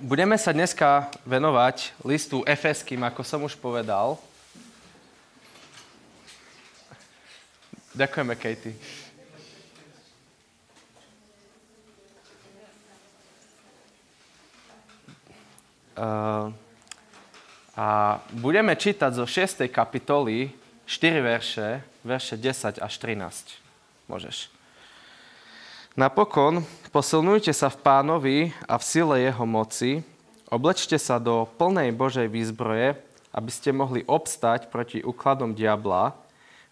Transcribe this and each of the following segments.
Budeme sa dneska venovať listu Efeským, ako som už povedal. Ďakujeme, Katie. A budeme čítať zo 6. kapitoly 4 verše, verše 10 až 13. Môžeš. Napokon posilňujte sa v Pánovi a v sile jeho moci, oblečte sa do plnej Božej výzbroje, aby ste mohli obstať proti úkladom diabla,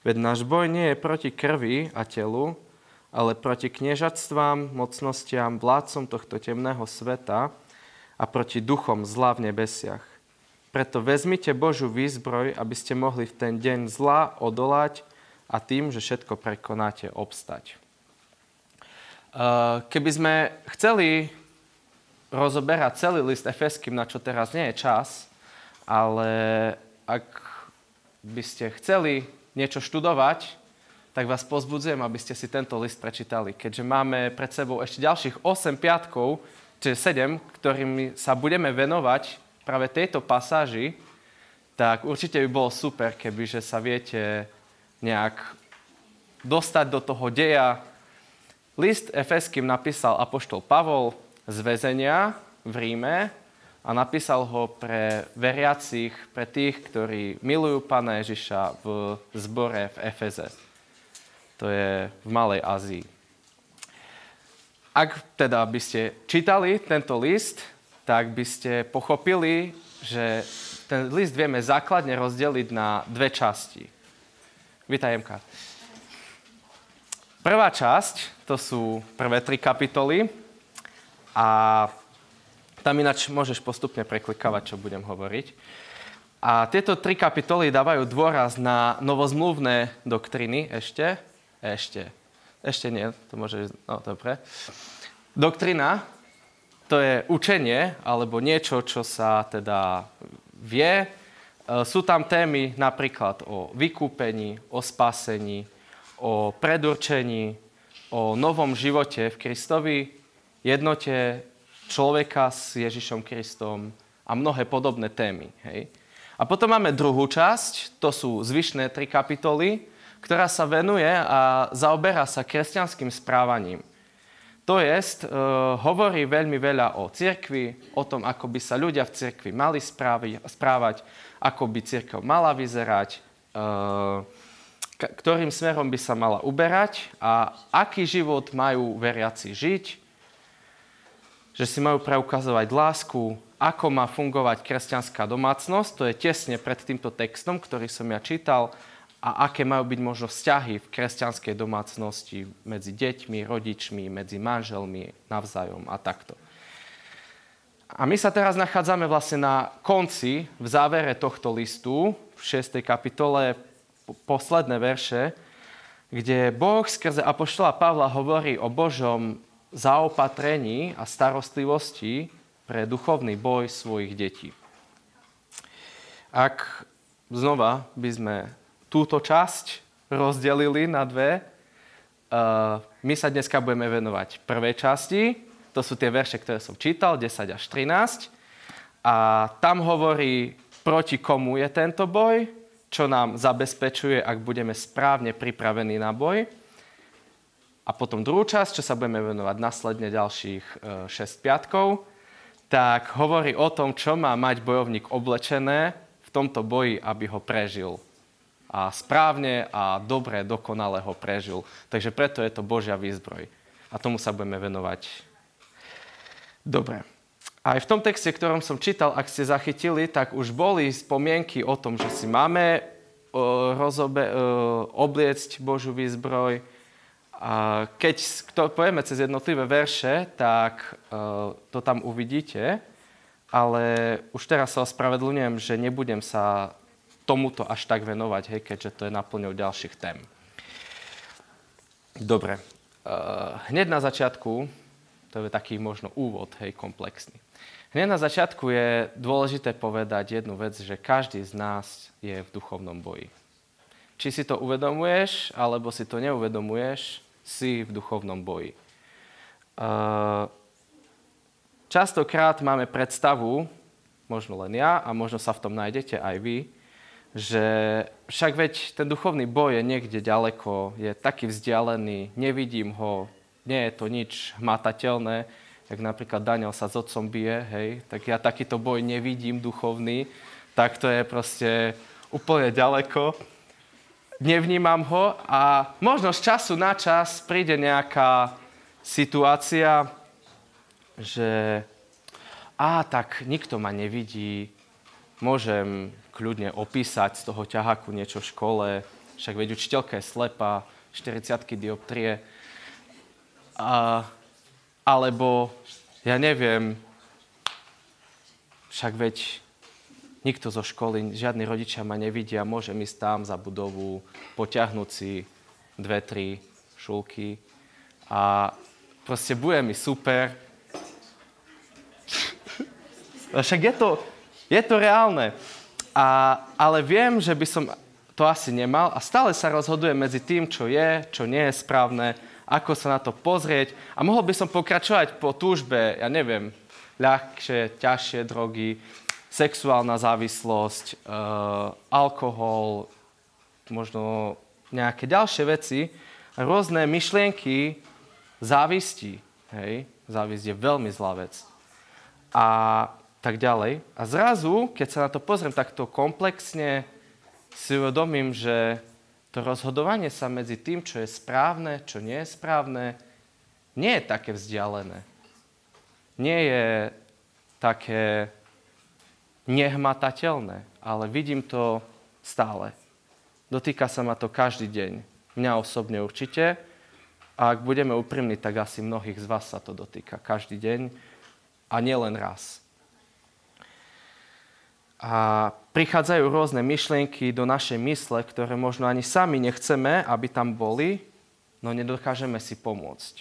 veď náš boj nie je proti krvi a telu, ale proti kniežatstvám, mocnostiam, vládcom tohto temného sveta a proti duchom zla v nebesiach. Preto vezmite Božú výzbroj, aby ste mohli v ten deň zla odolať a tým, že všetko prekonáte, obstať. Keby sme chceli rozoberať celý list Efeským, na čo teraz nie je čas, ale ak by ste chceli niečo študovať, tak vás pozbudzujem, aby ste si tento list prečítali. Keďže máme pred sebou ešte ďalších 8 piatkov, čiže 7, ktorými sa budeme venovať práve tejto pasáži, tak určite by bolo super, kebyže sa viete nejak dostať do toho deja. List Efeským napísal apoštol Pavol z väzenia v Ríme a napísal ho pre veriacich, pre tých, ktorí milujú Pána Ježiša v zbore v Efeze. To je v Malej Ázii. Ak teda by ste čítali tento list, tak by ste pochopili, že ten list vieme základne rozdeliť na dve časti. Vítaj, Jemka. Prvá časť, to sú prvé 3 kapitoly a tam ináč môžeš postupne preklikávať, čo budem hovoriť. A tieto 3 kapitoly dávajú dôraz na novozmluvné doktriny ešte nie, to môžeš, no dobre. Doktrina, to je učenie alebo niečo, čo sa teda vie. Sú tam témy napríklad o vykúpení, o spasení, o predurčení, o novom živote v Kristovi, jednote človeka s Ježišom Kristom a mnohé podobné témy. Hej? A potom máme druhú časť, to sú zvyšné 3 kapitoly, ktorá sa venuje a zaoberá sa kresťanským správaním. To jest, hovorí veľmi veľa o cirkvi, o tom, ako by sa ľudia v cirkvi mali správať, ako by cirkev mala vyzerať, ktorým smerom by sa mala uberať a aký život majú veriaci žiť, že si majú preukazovať lásku, ako má fungovať kresťanská domácnosť, to je tesne pred týmto textom, ktorý som ja čítal, a aké majú byť možno vzťahy v kresťanskej domácnosti medzi deťmi, rodičmi, medzi manželmi, navzájom a takto. A my sa teraz nachádzame vlastne na konci, v závere tohto listu, v 6. kapitole, posledné verše, kde Boh skrze apoštola Pavla hovorí o Božom zaopatrení a starostlivosti pre duchovný boj svojich detí. Ak znova by sme túto časť rozdelili na dve, my sa dneska budeme venovať prvej časti, to sú tie verše, ktoré som čítal, 10 až 13, a tam hovorí, proti komu je tento boj, čo nám zabezpečuje, ak budeme správne pripravení na boj. A potom druhú časť, čo sa budeme venovať následne ďalších 6 piatkov, tak hovorí o tom, čo má mať bojovník oblečené v tomto boji, aby ho prežil. A správne a dobre, dokonale ho prežil. Takže preto je to Božia výzbroj. A tomu sa budeme venovať. Dobre. Aj v tom texte, ktorom som čítal, ak ste zachytili, tak už boli spomienky o tom, že si máme obliecť Božú výzbroj. A keď pojeme cez jednotlivé verše, tak to tam uvidíte. Ale už teraz sa ospravedlňujem, že nebudem sa tomuto až tak venovať, hej, keďže to je naplňou ďalších tém. Dobre. Hneď na začiatku, to je taký možno úvod, hej, komplexný. Hneď na začiatku je dôležité povedať jednu vec, že každý z nás je v duchovnom boji. Či si to uvedomuješ, alebo si to neuvedomuješ, si v duchovnom boji. Častokrát máme predstavu, možno len ja a možno sa v tom nájdete aj vy, že však veď ten duchovný boj je niekde ďaleko, je taký vzdialený, nevidím ho, nie je to nič hmatateľné, jak napríklad Daniel sa s otcom bije, hej, tak ja takýto boj nevidím duchovný, tak to je proste úplne ďaleko. Nevnímam ho a možno z času na čas príde nejaká situácia, že tak nikto ma nevidí, môžem kľudne opísať z toho ťahaku niečo v škole, však veď učiteľka je slepá, 40-ky dioptrie. Alebo, ja neviem, však veď nikto zo školy, žiadni rodičia ma nevidia, môžem ísť tam za budovu, potiahnuť si 2-3 šulky a proste bude mi super. Však je to reálne. Ale viem, že by som to asi nemal a stále sa rozhodujem medzi tým, čo je, čo nie je správne, ako sa na to pozrieť. A mohol by som pokračovať po túžbe, ja neviem, ľahšie, ťažšie drogy, sexuálna závislosť, alkohol, možno nejaké ďalšie veci, rôzne myšlienky závisti. Hej? Závisť je veľmi zlá vec. A tak ďalej. A zrazu, keď sa na to pozriem takto komplexne, si uvedomím, že to rozhodovanie sa medzi tým, čo je správne, čo nie je správne, nie je také vzdialené. Nie je také nehmatateľné, ale vidím to stále. Dotýka sa ma to každý deň. Mňa osobne určite. A ak budeme úprimní, tak asi mnohých z vás sa to dotýka každý deň a nielen raz. A prichádzajú rôzne myšlienky do našej mysle, ktoré možno ani sami nechceme, aby tam boli, no nedokážeme si pomôcť.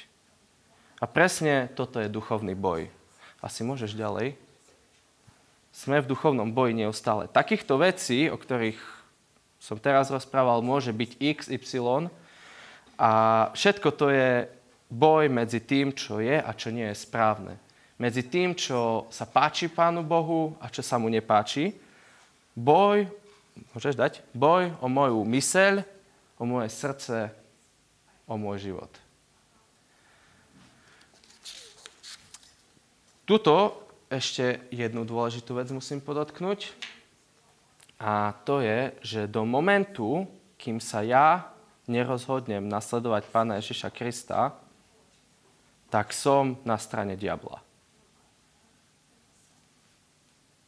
A presne toto je duchovný boj. Asi môžeš ďalej. Sme v duchovnom boji neustále. Takýchto vecí, o ktorých som teraz rozprával, môže byť X, Y. A všetko to je boj medzi tým, čo je a čo nie je správne. Medzi tým, čo sa páči Pánu Bohu a čo sa mu nepáči. Boj, môžeš dať? Boj o moju myseľ, o moje srdce, o môj život. Tuto ešte jednu dôležitú vec musím podotknúť. A to je, že do momentu, kým sa ja nerozhodnem nasledovať Pána Ježiša Krista, tak som na strane diabla.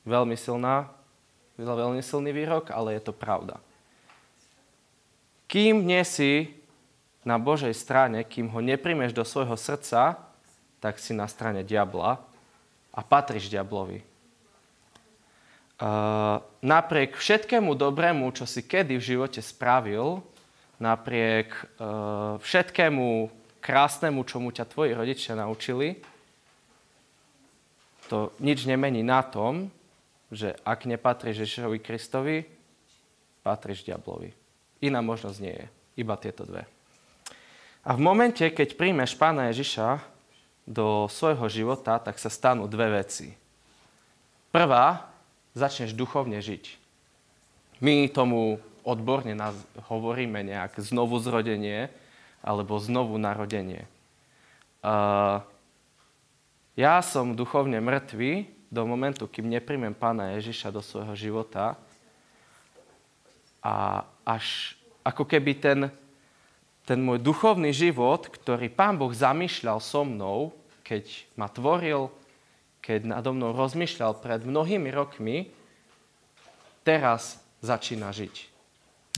Veľmi silný výrok, ale je to pravda. Kým nie si na Božej strane, kým ho neprimeš do svojho srdca, tak si na strane diabla a patríš diablovi. Napriek všetkému dobrému, čo si kedy v živote spravil, napriek všetkému krásnemu, čomu ťa tvoji rodičia naučili, to nič nemení na tom, že ak nepatríš Ježišovi Kristovi, patríš diablovi. Iná možnosť nie je. Iba tieto dve. A v momente, keď príjmeš Pána Ježiša do svojho života, tak sa stanú dve veci. Prvá, začneš duchovne žiť. My tomu odborne hovoríme nejak znovuzrodenie alebo znovu narodenie. Ja som duchovne mŕtvý do momentu, kým nepríjmem Pána Ježiša do svojho života a až ako keby ten môj duchovný život, ktorý Pán Boh zamýšľal so mnou, keď ma tvoril, keď nado mnou rozmýšľal pred mnohými rokmi, teraz začína žiť.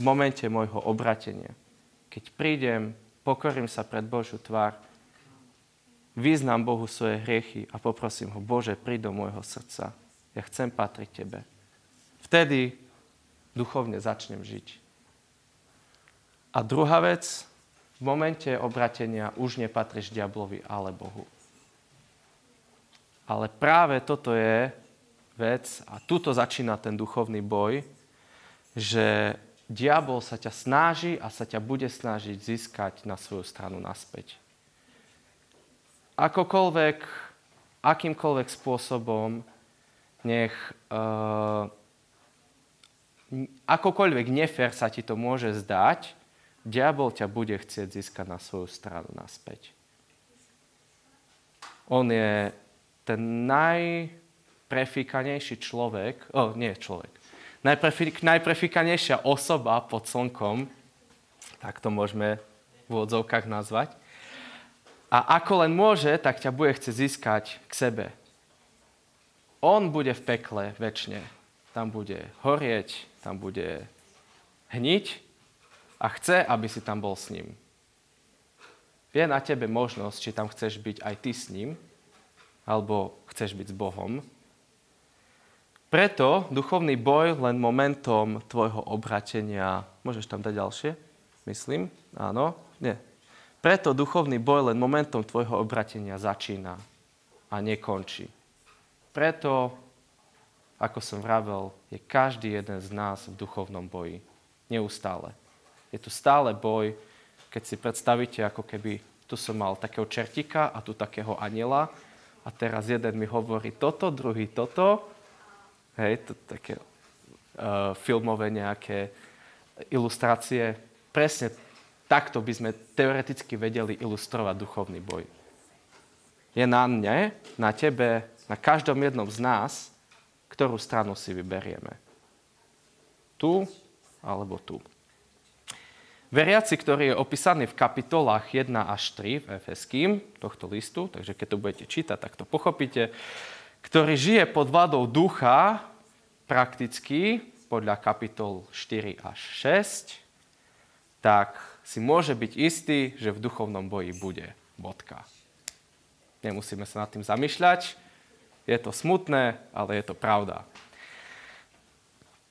V momente môjho obratenia. Keď prídem, pokorím sa pred Božiu tvár, vyznám Bohu svoje hriechy a poprosím ho, Bože, príď do môjho srdca. Ja chcem patriť Tebe. Vtedy duchovne začnem žiť. A druhá vec, v momente obratenia už nepatríš diablovi, ale Bohu. Ale práve toto je vec, a tuto začína ten duchovný boj, že diabol sa ťa snaží a sa ťa bude snažiť získať na svoju stranu naspäť. Akokoľvek akýmkoľvek spôsobom, nech akokoľvek nefér sa ti to môže zdať, diabol ťa bude chcieť získať na svoju stranu naspäť. On je ten najprefikanejšia osoba pod slnkom, tak to môžeme v odzovkách nazvať. A ako len môže, tak ťa bude chce získať k sebe. On bude v pekle večne. Tam bude horieť, tam bude hniť a chce, aby si tam bol s ním. Je na tebe možnosť, či tam chceš byť aj ty s ním, alebo chceš byť s Bohom. Preto duchovný boj len momentom tvojho obratenia... Môžeš tam dať ďalšie? Myslím. Áno. Nie. Preto duchovný boj len momentom tvojho obratenia začína a nekončí. Preto, ako som vravel, je každý jeden z nás v duchovnom boji. Neustále. Je tu stále boj, keď si predstavíte, ako keby tu som mal takého čertika a tu takého anjela a teraz jeden mi hovorí toto, druhý toto. Hej, to také filmové nejaké ilustrácie. Presne takto by sme teoreticky vedeli ilustrovať duchovný boj. Je na mne, na tebe, na každom jednom z nás, ktorú stranu si vyberieme. Tu alebo tu. Veriaci, ktorý je opísaný v kapitolách 1 až 3 v Efeským tohto listu, takže keď to budete čítať, tak to pochopíte, ktorý žije pod vládou ducha, prakticky, podľa kapitol 4 až 6, tak si môže byť istý, že v duchovnom boji bude bodka. Nemusíme sa nad tým zamýšľať, je to smutné, ale je to pravda.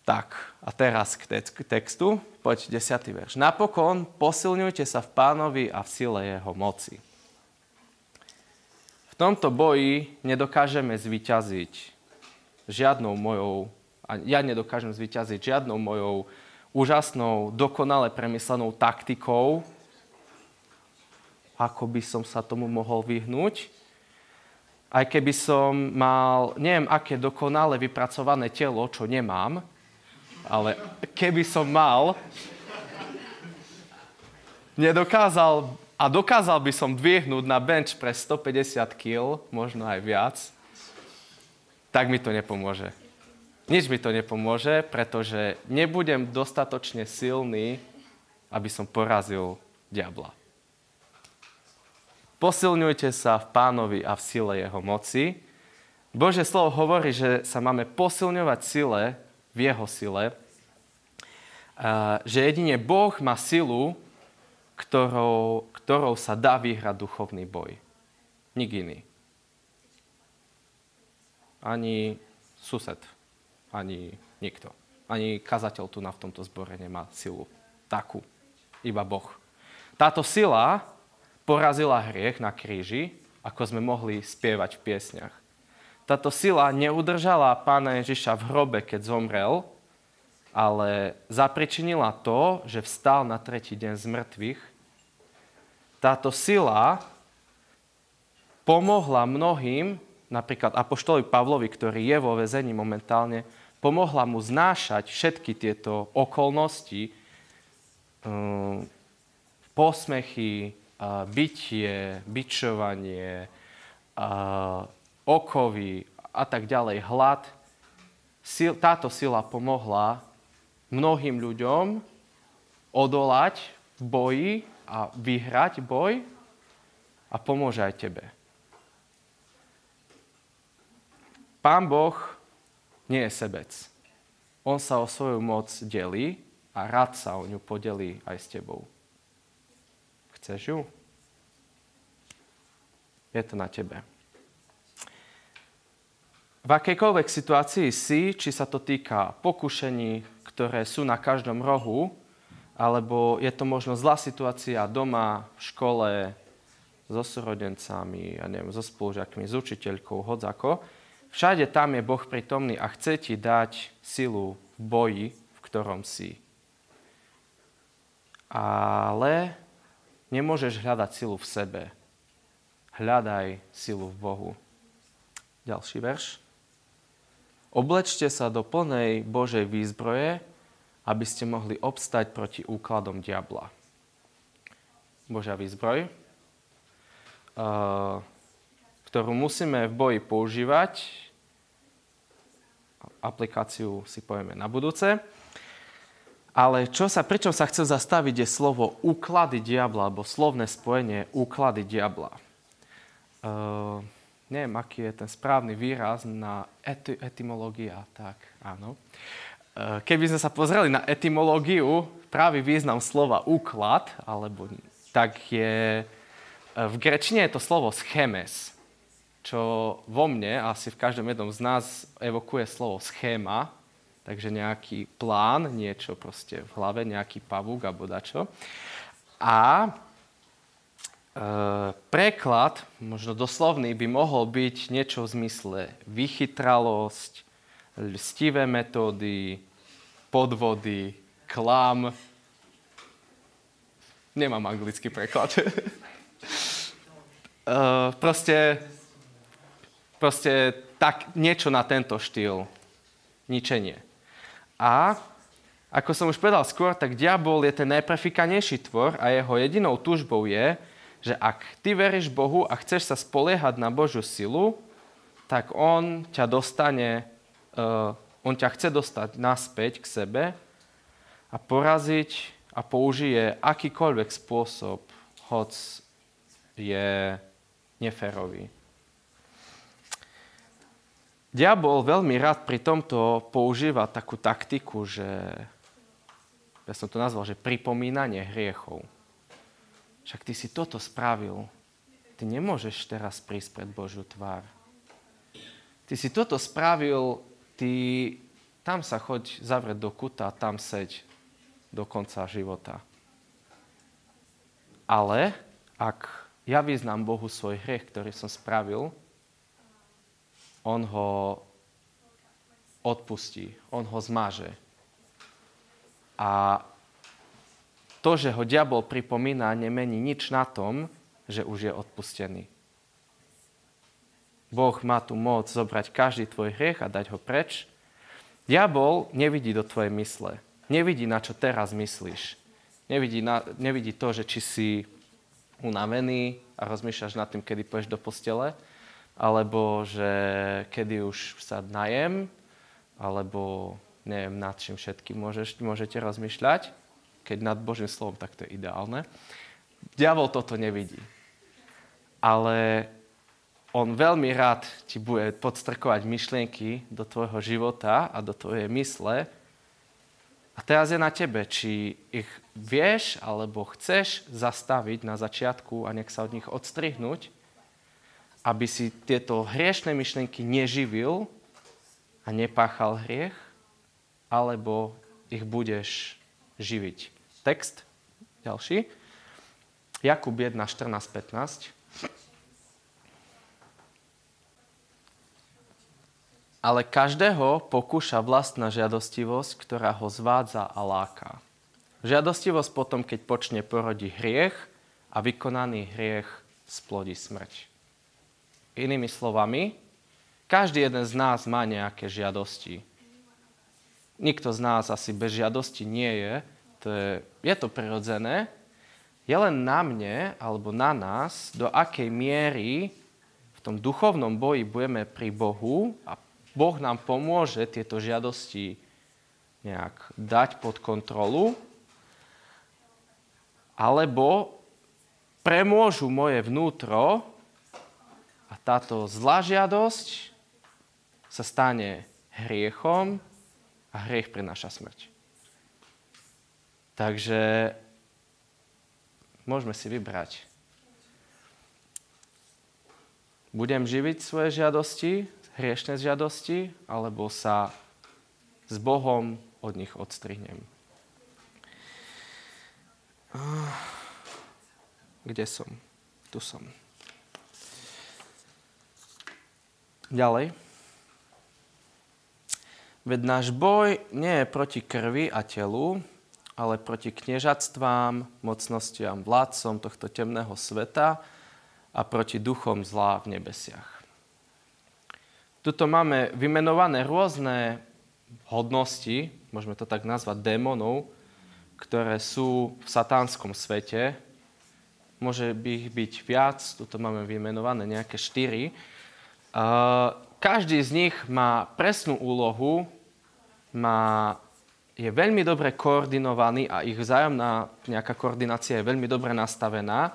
Tak, a teraz k textu, poď 10. verš. Napokon posilňujte sa v Pánovi a v sile jeho moci. V tomto boji nedokážeme zvíťaziť žiadnou mojou, a ja nedokážem zvíťaziť žiadnou mojou úžasnou, dokonale premyslenou taktikou, ako by som sa tomu mohol vyhnúť. Aj keby som mal, neviem, aké dokonale vypracované telo, čo nemám, ale keby som mal, nedokázal... A dokázal by som dvihnúť na bench pre 150 kg, možno aj viac, tak mi to nepomôže. Nič mi to nepomôže, pretože nebudem dostatočne silný, aby som porazil diabla. Posilňujte sa v Pánovi a v sile jeho moci. Božie slovo hovorí, že sa máme posilňovať sile, v jeho sile, že jedine Boh má silu, ktorou sa dá vyhrať duchovný boj. Nik iný. Ani sused, ani nikto. Ani kazateľ tu na v tomto zbore nemá silu. Takú. Iba Boh. Táto sila porazila hriech na kríži, ako sme mohli spievať v piesňach. Táto sila neudržala Pána Ježiša v hrobe, keď zomrel, ale zapričinila to, že vstal na tretí deň z mŕtvych. Táto sila pomohla mnohým, napríklad apoštolovi Pavlovi, ktorý je vo väzení momentálne, pomohla mu znášať všetky tieto okolnosti, posmechy, bitie, bičovanie, okovy a tak ďalej, hlad. Táto sila pomohla mnohým ľuďom odolať v boji a vyhrať boj a pomôže aj tebe. Pán Boh nie je sebec. On sa o svoju moc delí a rád sa o ňu podelí aj s tebou. Chceš ju? Je to na tebe. V akejkoľvek situácii si, či sa to týka pokušení, ktoré sú na každom rohu, alebo je to možno zlá situácia doma, v škole, so súrodencami, ja neviem, so spolužiakmi, s učiteľkou, hodzako. Všade tam je Boh prítomný a chce ti dať silu v boji, v ktorom si. Ale nemôžeš hľadať silu v sebe. Hľadaj silu v Bohu. Ďalší verš. Oblečte sa do plnej Božej výzbroje, aby ste mohli obstať proti úkladom diabla. Božia výzbroj, ktorú musíme v boji používať. Aplikáciu si povieme na budúce. Ale pričom sa chce zastaviť, je slovo úklady diabla, alebo slovné spojenie úklady diabla. Neviem, aký je ten správny výraz na etymológia. Tak, áno. Keby sme sa pozreli na etymológiu, právý význam slova úklad, alebo tak je... V grečine je to slovo schemes, čo vo mne, asi v každom jednom z nás, evokuje slovo schéma, takže nejaký plán, niečo proste v hlave, nejaký pavúk alebo dačo. A... preklad, možno doslovný, by mohol byť niečo v zmysle vychytralosť, lstivé metódy, podvody, klam. Nemám anglický preklad. Proste tak niečo na tento štýl. Ničenie. A ako som už povedal skôr, tak diabol je ten najprefikanejší tvor a jeho jedinou túžbou je, že ak ty veríš Bohu a chceš sa spoliehať na Božiu silu, tak on ťa dostane, on ťa chce dostať naspäť k sebe a poraziť a použije akýkoľvek spôsob, hoc je neférový. Diabol veľmi rád pri tomto používa takú taktiku, že, ja som to nazval, že pripomínanie hriechov. Však ty si toto spravil. Ty nemôžeš teraz prísť pred Božiu tvár. Ty si toto spravil, ty tam sa choď zavrieť do kuta, tam seď do konca života. Ale ak ja vyznám Bohu svoj hriech, ktorý som spravil, on ho odpustí, on ho zmaže. A to, že ho diabol pripomína, nemení nič na tom, že už je odpustený. Boh má tu moc zobrať každý tvoj hriech a dať ho preč. Diabol nevidí do tvojej mysle. Nevidí, na čo teraz myslíš. Nevidí to, že či si unavený a rozmýšľaš nad tým, kedy pôjdeš do postele, alebo že kedy už sa najem, alebo neviem, nad čím všetkým môžete rozmýšľať. Keď nad Božím slovom, tak to je ideálne. Diabol toto nevidí. Ale on veľmi rád ti bude podstrkovať myšlienky do tvojho života a do tvojej mysle. A teraz je na tebe, či ich vieš, alebo chceš zastaviť na začiatku a nech sa od nich odstrihnúť, aby si tieto hriešné myšlienky neživil a nepáchal hriech, alebo ich budeš živiť. Text, ďalší. Jakub 1, 14-15. Ale každého pokúša vlastná žiadostivosť, ktorá ho zvádza a láka. Žiadostivosť potom, keď počne, porodí hriech a vykonaný hriech splodí smrť. Inými slovami, každý jeden z nás má nejaké žiadosti. Nikto z nás asi bez žiadosti nie je. Je to prirodzené. Je len na mne, alebo na nás, do akej miery v tom duchovnom boji budeme pri Bohu a Boh nám pomôže tieto žiadosti nejak dať pod kontrolu, alebo premôžu moje vnútro a táto zlá žiadosť sa stane hriechom, a hriech prináša smrť. Takže môžeme si vybrať. Budem živiť svoje žiadosti, hriešne žiadosti, alebo sa s Bohom od nich odstrihnem. Kde som? Tu som. Ďalej. Veď náš boj nie je proti krvi a telu, ale proti kniežatstvám, mocnostiam, vládcom tohto temného sveta a proti duchom zla v nebesiach. Tuto máme vymenované rôzne hodnosti, môžeme to tak nazvať démonov, ktoré sú v satánskom svete. Môže by ich byť viac, tuto máme vymenované nejaké 4. Každý z nich má presnú úlohu, je veľmi dobre koordinovaný a ich vzájomná nejaká koordinácia je veľmi dobre nastavená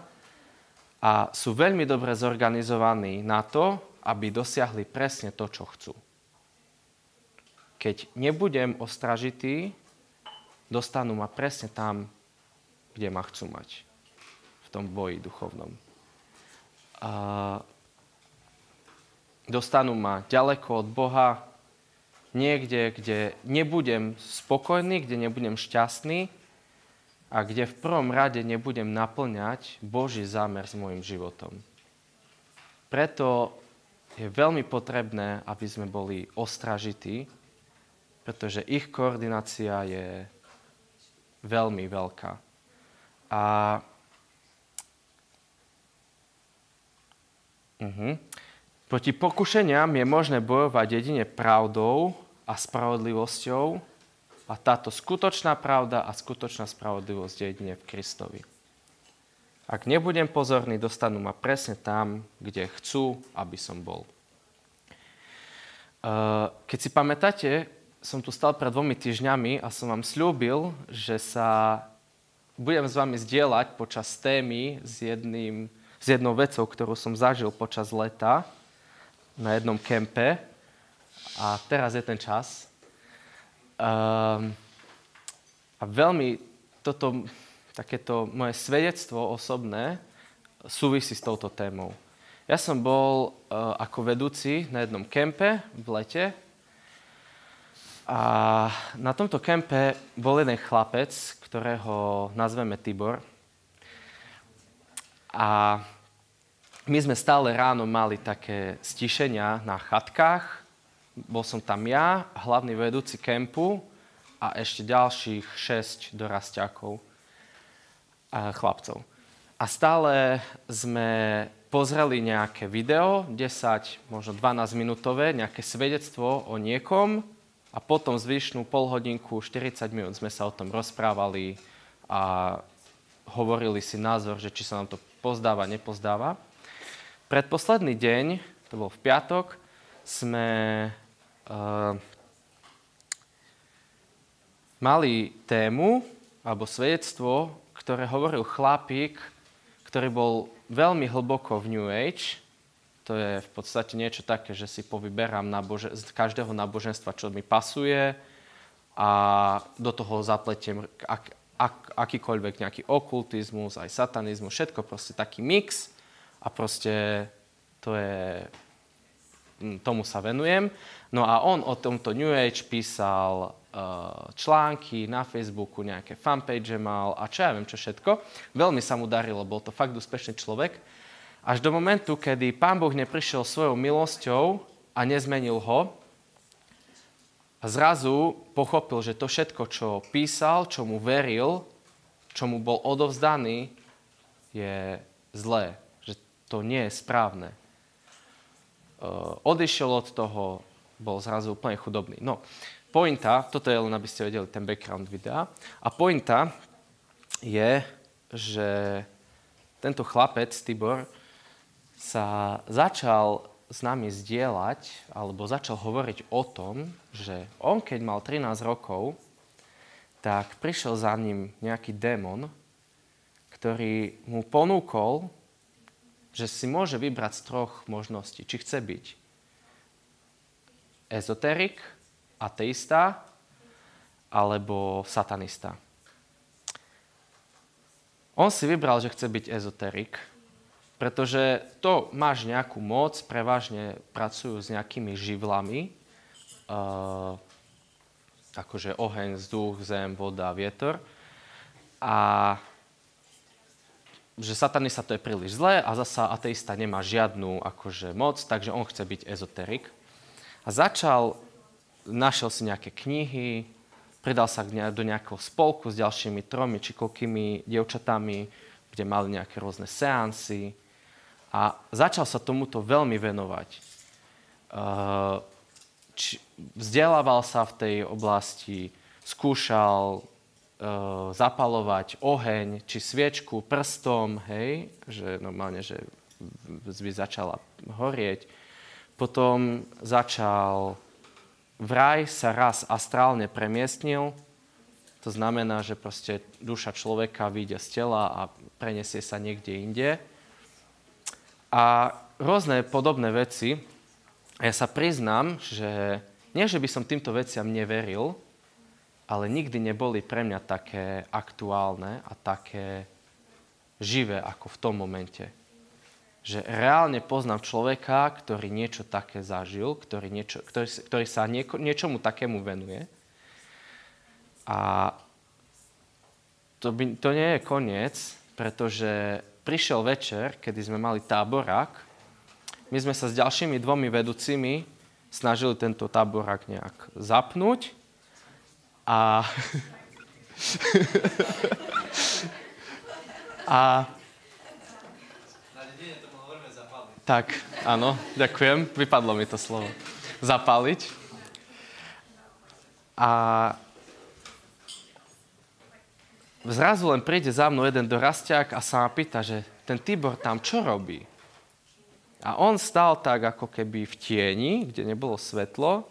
a sú veľmi dobre zorganizovaní na to, aby dosiahli presne to, čo chcú. Keď nebudem ostražitý, dostanú ma presne tam, kde ma chcú mať. V tom boji duchovnom. Dostanú ma ďaleko od Boha, niekde, kde nebudem spokojný, kde nebudem šťastný a kde v prvom rade nebudem naplňať Boží zámer s môjim životom. Preto je veľmi potrebné, aby sme boli ostražití, pretože ich koordinácia je veľmi veľká. Proti pokušeniam je možné bojovať jedine pravdou a spravodlivosťou a táto skutočná pravda a skutočná spravodlivosť je jedine v Kristovi. Ak nebudem pozorný, dostanú ma presne tam, kde chcú, aby som bol. Keď si pamätáte, som tu stal pred 2 týždňami a som vám sľúbil, že sa budem s vami zdieľať počas témy s jednou vecou, ktorú som zažil počas leta na jednom kempe. A teraz je ten čas. A veľmi takéto moje svedectvo osobné súvisí s touto témou. Ja som bol ako vedúci na jednom kempe v lete. A na tomto kempe bol jeden chlapec, ktorého nazveme Tibor. A my sme stále ráno mali také stišenia na chatkách. Bol som tam ja, hlavný vedúci kempu a ešte ďalších 6 dorasťákov a chlapcov. A stále sme pozreli nejaké video, 10, možno 12 minútové, nejaké svedectvo o niekom, a potom zvyšnú polhodinku, 40 minút sme sa o tom rozprávali a hovorili si názor, že či sa nám to pozdáva, nepozdáva. Predposledný deň, to bol v piatok, sme mali tému alebo svedectvo, ktoré hovoril chlapík, ktorý bol veľmi hlboko v New Age. To je v podstate niečo také, že si povyberám z každého náboženstva, čo mi pasuje a do toho zapletiem akýkoľvek nejaký okultizmus, aj satanizmus, všetko proste taký mix a proste tomu sa venujem. No a on o tomto New Age písal články na Facebooku, nejaké fanpage mal a čo ja viem, čo všetko. Veľmi sa mu darilo, bol to fakt úspešný človek. Až do momentu, kedy Pán Boh neprišiel svojou milosťou a nezmenil ho, a zrazu pochopil, že to všetko, čo písal, čo mu veril, čo mu bol odovzdaný, je zlé, že to nie je správne. Odišiel od toho, bol zrazu úplne chudobný. No, pointa, toto je len, aby ste vedeli ten background videa, a pointa je, že tento chlapec, Tibor, sa začal s nami zdieľať, alebo začal hovoriť o tom, že on, keď mal 13 rokov, tak prišiel za ním nejaký démon, ktorý mu ponúkol, že si môže vybrať z 3 možností, či chce byť ezoterik, ateista, alebo satanista. On si vybral, že chce byť ezoterik, pretože to máš nejakú moc, prevažne pracujú s nejakými živlami, akože oheň, vzduch, zem, voda, vietor. A že satanista to je príliš zlé a zasa ateista nemá žiadnu akože moc, takže on chce byť ezoterik. A našiel si nejaké knihy, pridal sa do nejakého spolku s ďalšími 3 či koľkými dievčatami, kde mali nejaké rôzne seansy. A začal sa tomuto veľmi venovať. vzdelával sa v tej oblasti, skúšal zapalovať oheň či sviečku prstom, hej, že normálne, že by začala horieť. Potom začal vraj sa raz astrálne premiestnil, to znamená, že proste duša človeka vyjde z tela a preniesie sa niekde inde. A rôzne podobné veci. Ja sa priznám, že nie, že by som týmto veciam neveril, ale nikdy neboli pre mňa také aktuálne a také živé ako v tom momente. Že reálne poznám človeka, ktorý niečo také zažil, ktorý sa niečomu takému venuje. A to nie je koniec, pretože prišiel večer, kedy sme mali táborák. My sme sa s ďalšími dvomi vedúcimi snažili tento táborák nejak zapnúť. Na dedine tomu hovoríme zapáliť. Tak, áno, ďakujem. Vypadlo mi to slovo. Zapáliť. A zrazu len príde za mnou jeden dorasťák a sa ma pýta, že ten Tibor tam čo robí? A on stál tak ako keby v tieni, kde nebolo svetlo,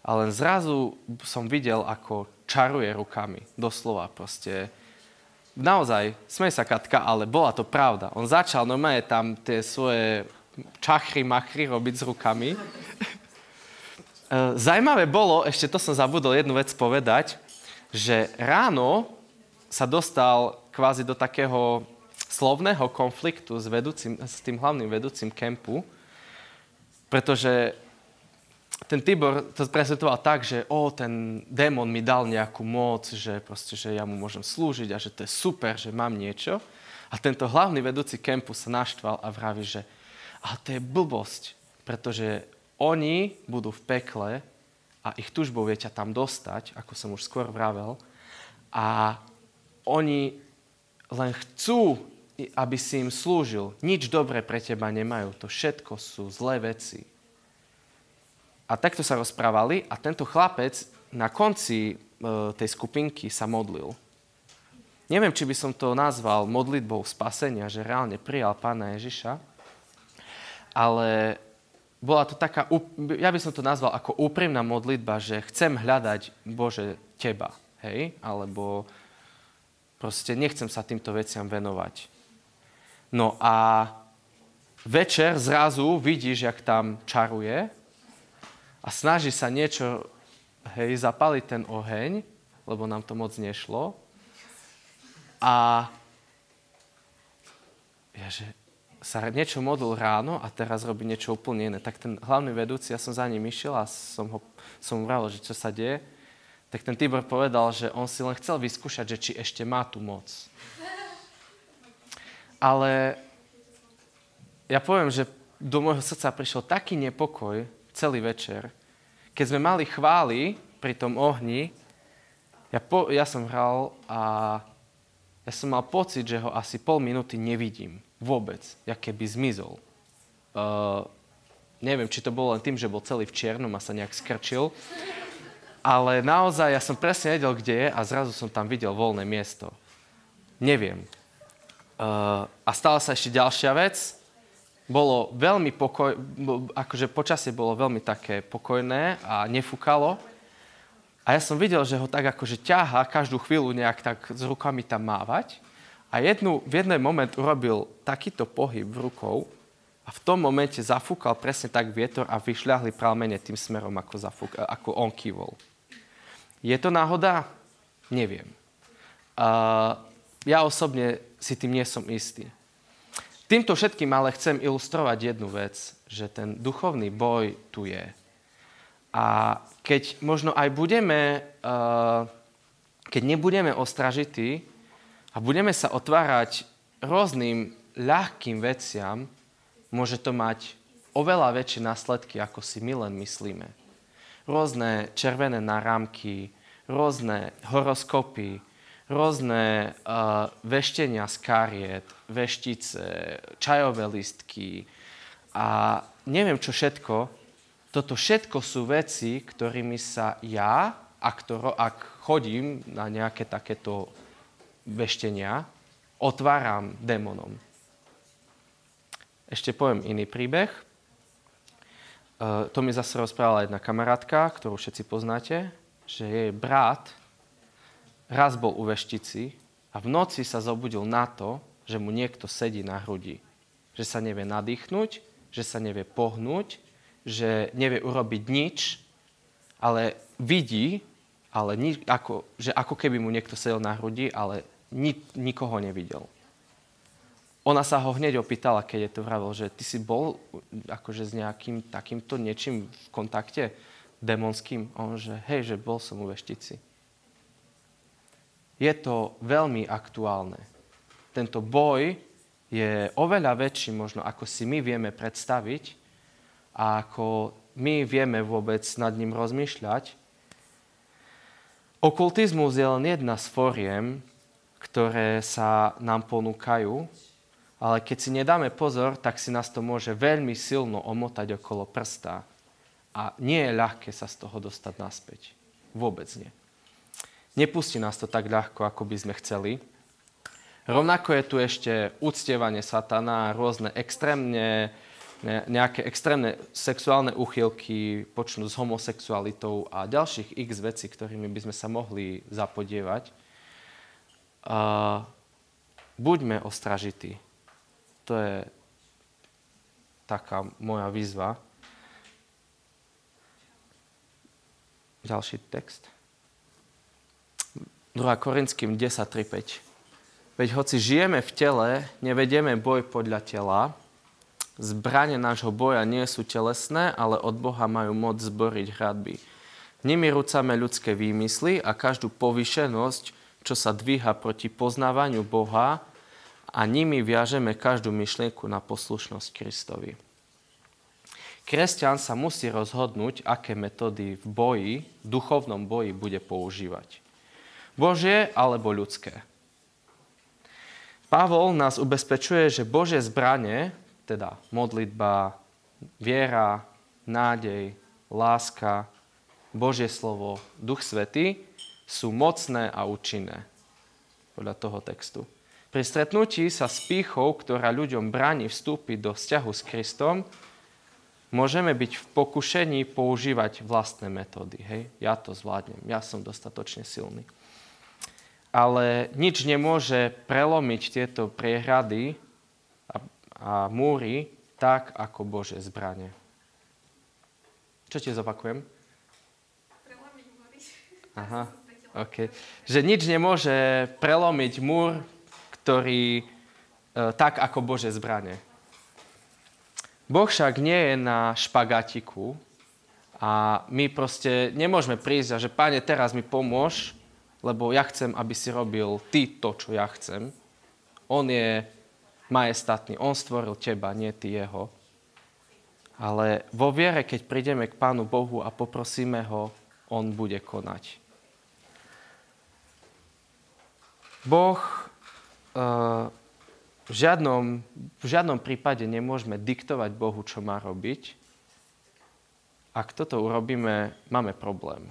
a len zrazu som videl, ako čaruje rukami. Doslova proste. Naozaj, smej sa, Katka, ale bola to pravda. On začal normálne tam tie svoje čachry, machry robiť s rukami. Zajímavé bolo, ešte to som zabudol jednu vec povedať, že ráno sa dostal kvázi do takého slovného konfliktu s tým hlavným vedúcim kempu, pretože ten Tibor to prezentoval tak, že ten démon mi dal nejakú moc, že proste, že ja mu môžem slúžiť a že to je super, že mám niečo. A tento hlavný vedúci kempu sa naštval a vraví, že ale to je blbosť, pretože oni budú v pekle a ich tužbou vie ťa tam dostať, ako som už skôr vravel. A oni len chcú, aby si im slúžil. Nič dobré pre teba nemajú. To všetko sú zlé veci. A takto sa rozprávali a tento chlapec na konci tej skupinky sa modlil. Neviem, či by som to nazval modlitbou spasenia, že reálne prijal Pána Ježiša, ale bola to taká, ja by som to nazval ako úprimná modlitba, že chcem hľadať, Bože, teba. Hej? Alebo proste nechcem sa týmto veciam venovať. No a večer zrazu vidíš, jak tam čaruje a snaží sa niečo, hej, zapaliť ten oheň, lebo nám to moc nešlo. A sa niečo modlil ráno a teraz robí niečo úplne iné. Tak ten hlavný vedúci, ja som za ním išiel a som mu vravel, že čo sa deje. Tak ten Tibor povedal, že on si len chcel vyskúšať, že či ešte má tú moc. Ale ja poviem, že do môjho srdca prišiel taký nepokoj celý večer. Keď sme mali chvály pri tom ohni, ja som hral a ja som mal pocit, že ho asi pol minúty nevidím vôbec, jak keby zmizol. Neviem, či to bolo len tým, že bol celý v čiernom a sa nejak skrčil. Ale naozaj, ja som presne vedel, kde je a zrazu som tam videl voľné miesto. Neviem. A stala sa ešte ďalšia vec. Bolo veľmi počasie bolo veľmi také pokojné a nefúkalo. A ja som videl, že ho tak akože ťahá každú chvíľu nejak tak s rukami tam mávať. A v jednej moment urobil takýto pohyb rukou a v tom momente zafúkal presne tak vietor a vyšľahli pramene tým smerom, ako on kývol. Je to náhoda? Neviem. Ja osobne si tým nie som istý. Týmto všetkým ale chcem ilustrovať jednu vec, že ten duchovný boj tu je. A keď možno aj keď nebudeme ostražití a budeme sa otvárať rôznym ľahkým veciam, môže to mať oveľa väčšie následky, ako si my len myslíme. Rôzne červené náramky, rôzne horoskopy, rôzne veštenia z kariet, veštice, čajové listky a neviem čo všetko Toto všetko sú veci, ktorými sa ja, ak chodím na nejaké takéto veštenia, otváram démonom. Ešte poviem iný príbeh. To mi zase rozprávala jedna kamarátka, ktorú všetci poznáte, že jej brat raz bol u veštici a v noci sa zobudil na to, že mu niekto sedí na hrudi. Že sa nevie nadýchnuť, že sa nevie pohnúť, že nevie urobiť nič, ale vidí, ale že ako keby mu niekto sedel na hrudi, ale nikoho nevidel. Ona sa ho hneď opýtala, keď je to vravil, že ty si bol akože s nejakým takýmto niečím v kontakte démonským. On že hej, že bol som u veštici. Je to veľmi aktuálne. Tento boj je oveľa väčší možno, ako si my vieme predstaviť, a ako my vieme vôbec nad ním rozmýšľať. Okultizmus je len jedna z foriem, ktoré sa nám ponúkajú, ale keď si nedáme pozor, tak si nás to môže veľmi silno omotať okolo prsta a nie je ľahké sa z toho dostať naspäť. Vôbec nie. Nepustí nás to tak ľahko, ako by sme chceli. Rovnako je tu ešte uctievanie satana, rôzne nejaké extrémne sexuálne úchylky, počnú s homosexualitou a ďalších x vecí, ktorými by sme sa mohli zapodievať. Buďme ostražití. To je taká moja výzva. Ďalší text. 2. Korinským 10:3-5. Veď hoci žijeme v tele, nevedieme boj podľa tela. Zbrane nášho boja nie sú telesné, ale od Boha majú moc zboriť hradby. Nimi rúcame ľudské výmysly a každú povýšenosť, čo sa dvíha proti poznávaniu Boha, a nimi viažeme každú myšlienku na poslušnosť Kristovi. Kresťan sa musí rozhodnúť, aké metódy v boji, v duchovnom boji bude používať. Božie alebo ľudské. Pavol nás ubezpečuje, že Božie zbrane, teda modlitba, viera, nádej, láska, Božie slovo, Duch Svätý, sú mocné a účinné. Podľa toho textu. Pri stretnutí sa s pýchou, ktorá ľuďom bráni vstúpiť do vzťahu s Kristom, môžeme byť v pokušení používať vlastné metódy. Hej? Ja to zvládnem, ja som dostatočne silný. Ale nič nemôže prelomiť tieto priehrady a múry tak, ako Božie zbranie. Čo ti zopakujem? Prelomiť múry. Aha, ok. Že nič nemôže prelomiť múr, ktorý tak, ako Božie zbranie. Boh však nie je na špagatiku a my proste nemôžeme prísť a že Pane, teraz mi pomôž, lebo ja chcem, aby si robil ty to, čo ja chcem. On je majestátny. On stvoril teba, nie ty jeho. Ale vo viere, keď prídeme k Pánu Bohu a poprosíme ho, on bude konať. Boh v žiadnom prípade nemôžeme diktovať Bohu, čo má robiť. Ak toto urobíme, máme problém.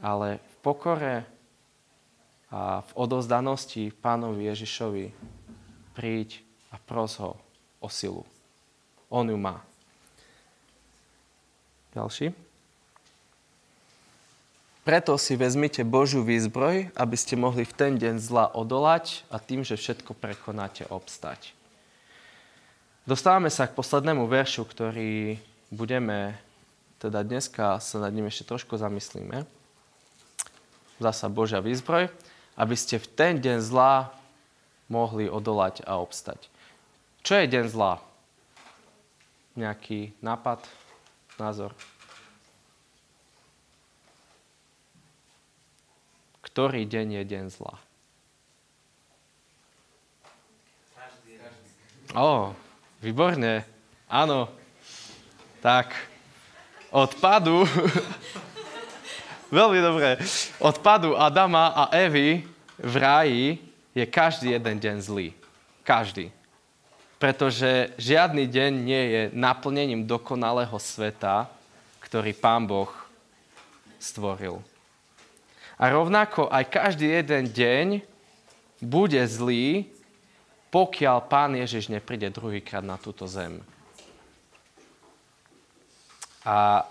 Ale v pokore a v odovzdanosti Pánovi Ježišovi príď a pros ho o silu. On ju má. Ďalší. Preto si vezmite Božiu výzbroj, aby ste mohli v ten deň zla odolať a tým, že všetko prekonáte, obstať. Dostávame sa k poslednému veršu, ktorý budeme, teda dneska sa nad ním ešte trošku zamyslíme. Zasa Božia výzbroj, aby ste v ten deň zla mohli odolať a obstať. Čo je deň zla? Nejaký nápad, názor? Ktorý deň je deň zla? Každý. Ó, výborne. Áno. Tak. Odpadu. Veľmi dobre. Odpadu Adama a Evy v ráji je každý jeden deň zlý. Každý. Pretože žiadny deň nie je naplnením dokonalého sveta, ktorý Pán Boh stvoril. A rovnako aj každý jeden deň bude zlý, pokiaľ Pán Ježiš nepríde druhýkrát na túto zem. A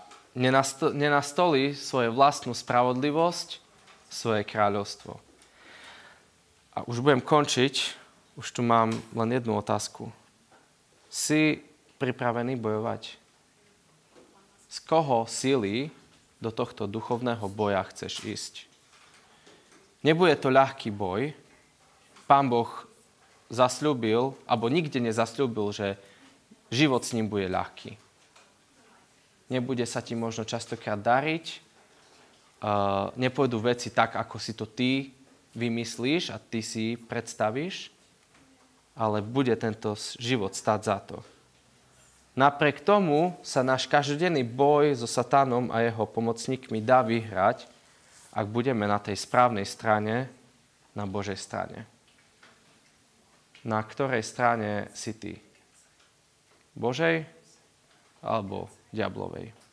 nenastolí svoju vlastnú spravodlivosť, svoje kráľovstvo. A už budem končiť, už tu mám len jednu otázku. Si pripravený bojovať? Z koho síly do tohto duchovného boja chceš ísť? Nebude to ľahký boj. Pán Boh zasľúbil, alebo nikde nezasľúbil, že život s ním bude ľahký. Nebude sa ti možno častokrát dariť, nepôjdu veci tak, ako si to ty vymyslíš a ty si predstavíš, ale bude tento život stáť za to. Napriek tomu sa náš každodenný boj so Satánom a jeho pomocníkmi dá vyhrať, ak budeme na tej správnej strane, na Božej strane. Na ktorej strane si ty? Božej alebo diablovej?